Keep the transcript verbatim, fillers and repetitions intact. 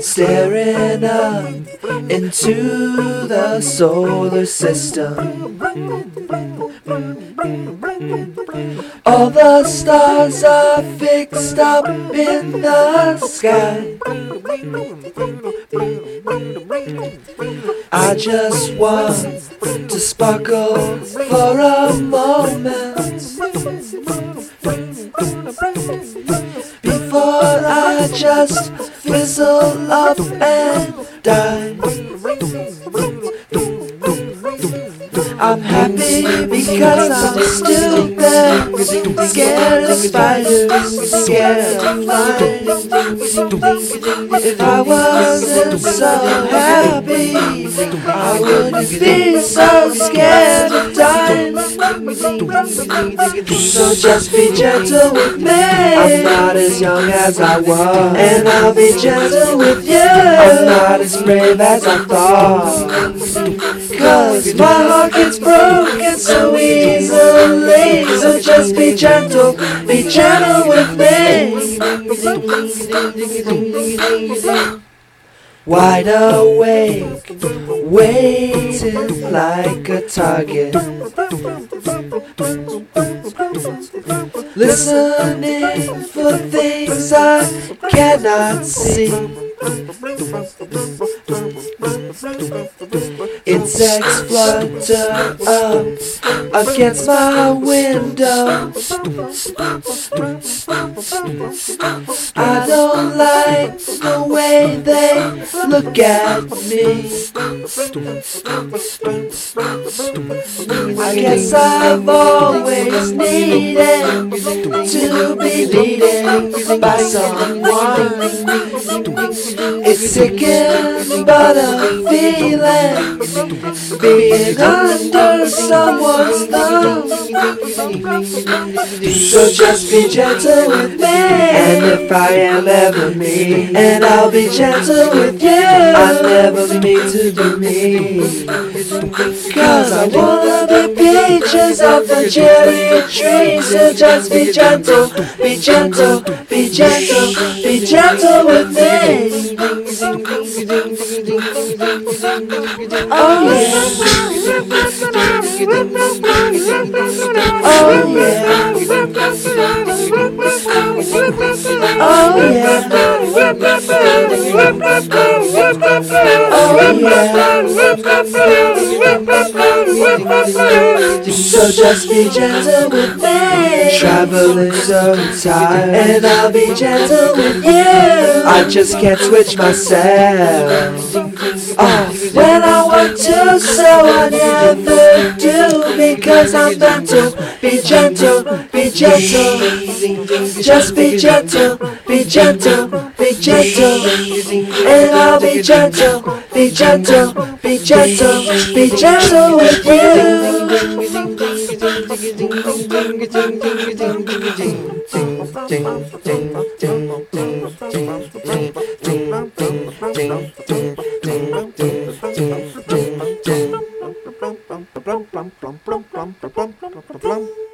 Staring up into the solar system, all the stars are fixed up in the sky. I just want to sparkle for a moment before I just fizzle up and die. I'm happy because I'm still there, scared of spiders, scared of life. If I wasn't so happy, I wouldn't be so scared of time. So just be gentle with me, I'm not as young as I was, and I'll be gentle with you, I'm not as brave as I thought. Cause my heart gets broken so easily, so just be gentle, be gentle with me. Wide awake, waiting like a target, listening for things I cannot see. Insects flutter up against my window. I don't like the way they look at me. I guess I've always needed to be needed by someone. It's sickening, but I'm feeling being under someone's thumb. So just be gentle with me, and if I am ever me, and I'll be gentle with you, I'll never mean to be me. Cause I'm one of the peaches of the cherry tree. So just be gentle, be gentle, be gentle, be gentle with me. So just be gentle with me, traveling so tired, and I'll be gentle with you, I just can't switch myself oh, when I want to, so I never do, because I'm mental. Be gentle, be gentle, just be gentle, be gentle, be gentle, and I'll be gentle, be gentle, be gentle, be gentle with you.